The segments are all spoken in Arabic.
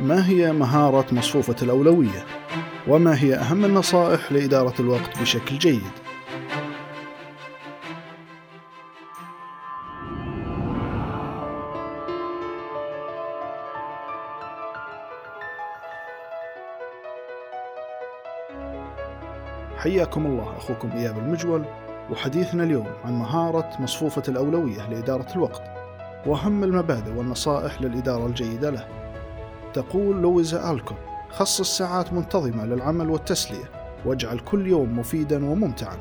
ما هي مهارة مصفوفة الأولوية؟ وما هي أهم النصائح لإدارة الوقت بشكل جيد؟ حياكم الله، أخوكم إياب المجول، وحديثنا اليوم عن مهارة مصفوفة الأولوية لإدارة الوقت وأهم المبادئ والنصائح للإدارة الجيدة له. تقول لويزا ألكو: خصص ساعات منتظمة للعمل والتسلية، واجعل كل يوم مفيداً وممتعاً،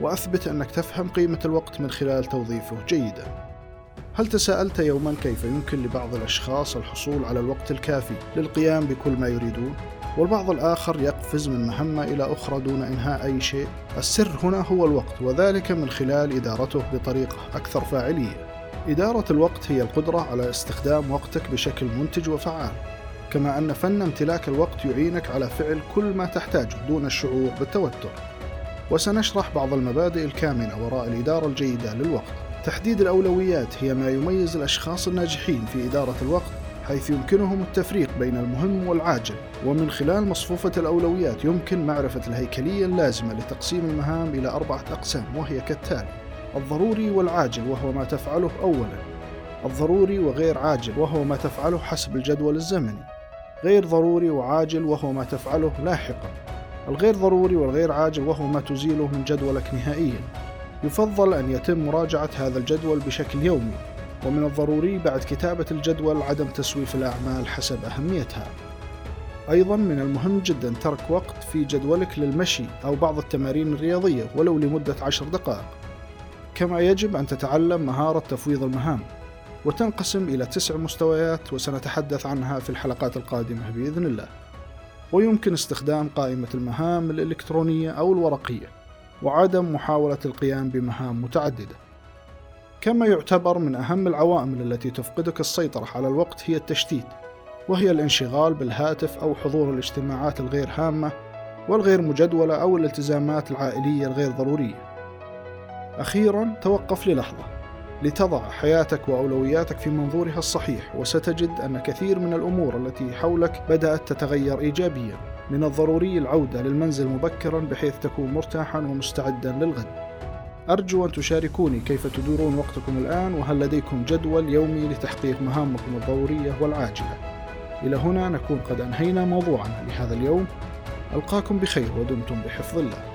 وأثبت أنك تفهم قيمة الوقت من خلال توظيفه جيداً. هل تساءلت يوماً كيف يمكن لبعض الأشخاص الحصول على الوقت الكافي للقيام بكل ما يريدون؟ والبعض الآخر يقفز من مهمة إلى أخرى دون إنهاء أي شيء. السر هنا هو الوقت، وذلك من خلال إدارته بطريقة أكثر فاعلية. إدارة الوقت هي القدرة على استخدام وقتك بشكل منتج وفعال، كما أن فن امتلاك الوقت يعينك على فعل كل ما تحتاجه دون الشعور بالتوتر. وسنشرح بعض المبادئ الكامنة وراء الإدارة الجيدة للوقت. تحديد الأولويات هي ما يميز الأشخاص الناجحين في إدارة الوقت، حيث يمكنهم التفريق بين المهم والعاجل، ومن خلال مصفوفة الأولويات يمكن معرفة الهيكلية اللازمة لتقسيم المهام إلى 4 أقسام، وهي كالتالي: الضروري والعاجل وهو ما تفعله أولا، الضروري وغير عاجل وهو ما تفعله حسب الجدول الزمني، غير ضروري وعاجل وهو ما تفعله لاحقا، الغير ضروري والغير عاجل وهو ما تزيله من جدولك نهائيا، يفضل أن يتم مراجعة هذا الجدول بشكل يومي، ومن الضروري بعد كتابة الجدول عدم تسويف الأعمال حسب أهميتها. أيضا من المهم جدا ترك وقت في جدولك للمشي أو بعض التمارين الرياضية ولو لمدة 10 دقائق. كما يجب أن تتعلم مهارة تفويض المهام، وتنقسم إلى 9 مستويات، وسنتحدث عنها في الحلقات القادمة بإذن الله. ويمكن استخدام قائمة المهام الإلكترونية أو الورقية، وعدم محاولة القيام بمهام متعددة. كما يعتبر من أهم العوامل التي تفقدك السيطرة على الوقت هي التشتيت، وهي الانشغال بالهاتف أو حضور الاجتماعات الغير هامة والغير مجدولة أو الالتزامات العائلية الغير ضرورية. أخيراً، توقف للحظة لتضع حياتك وأولوياتك في منظورها الصحيح، وستجد أن كثير من الأمور التي حولك بدأت تتغير إيجابياً. من الضروري العودة للمنزل مبكراً بحيث تكون مرتاحاً ومستعداً للغد. أرجو أن تشاركوني كيف تديرون وقتكم الآن، وهل لديكم جدول يومي لتحقيق مهامكم الضرورية والعاجلة؟ إلى هنا نكون قد أنهينا موضوعنا لهذا اليوم. ألقاكم بخير ودمتم بحفظ الله.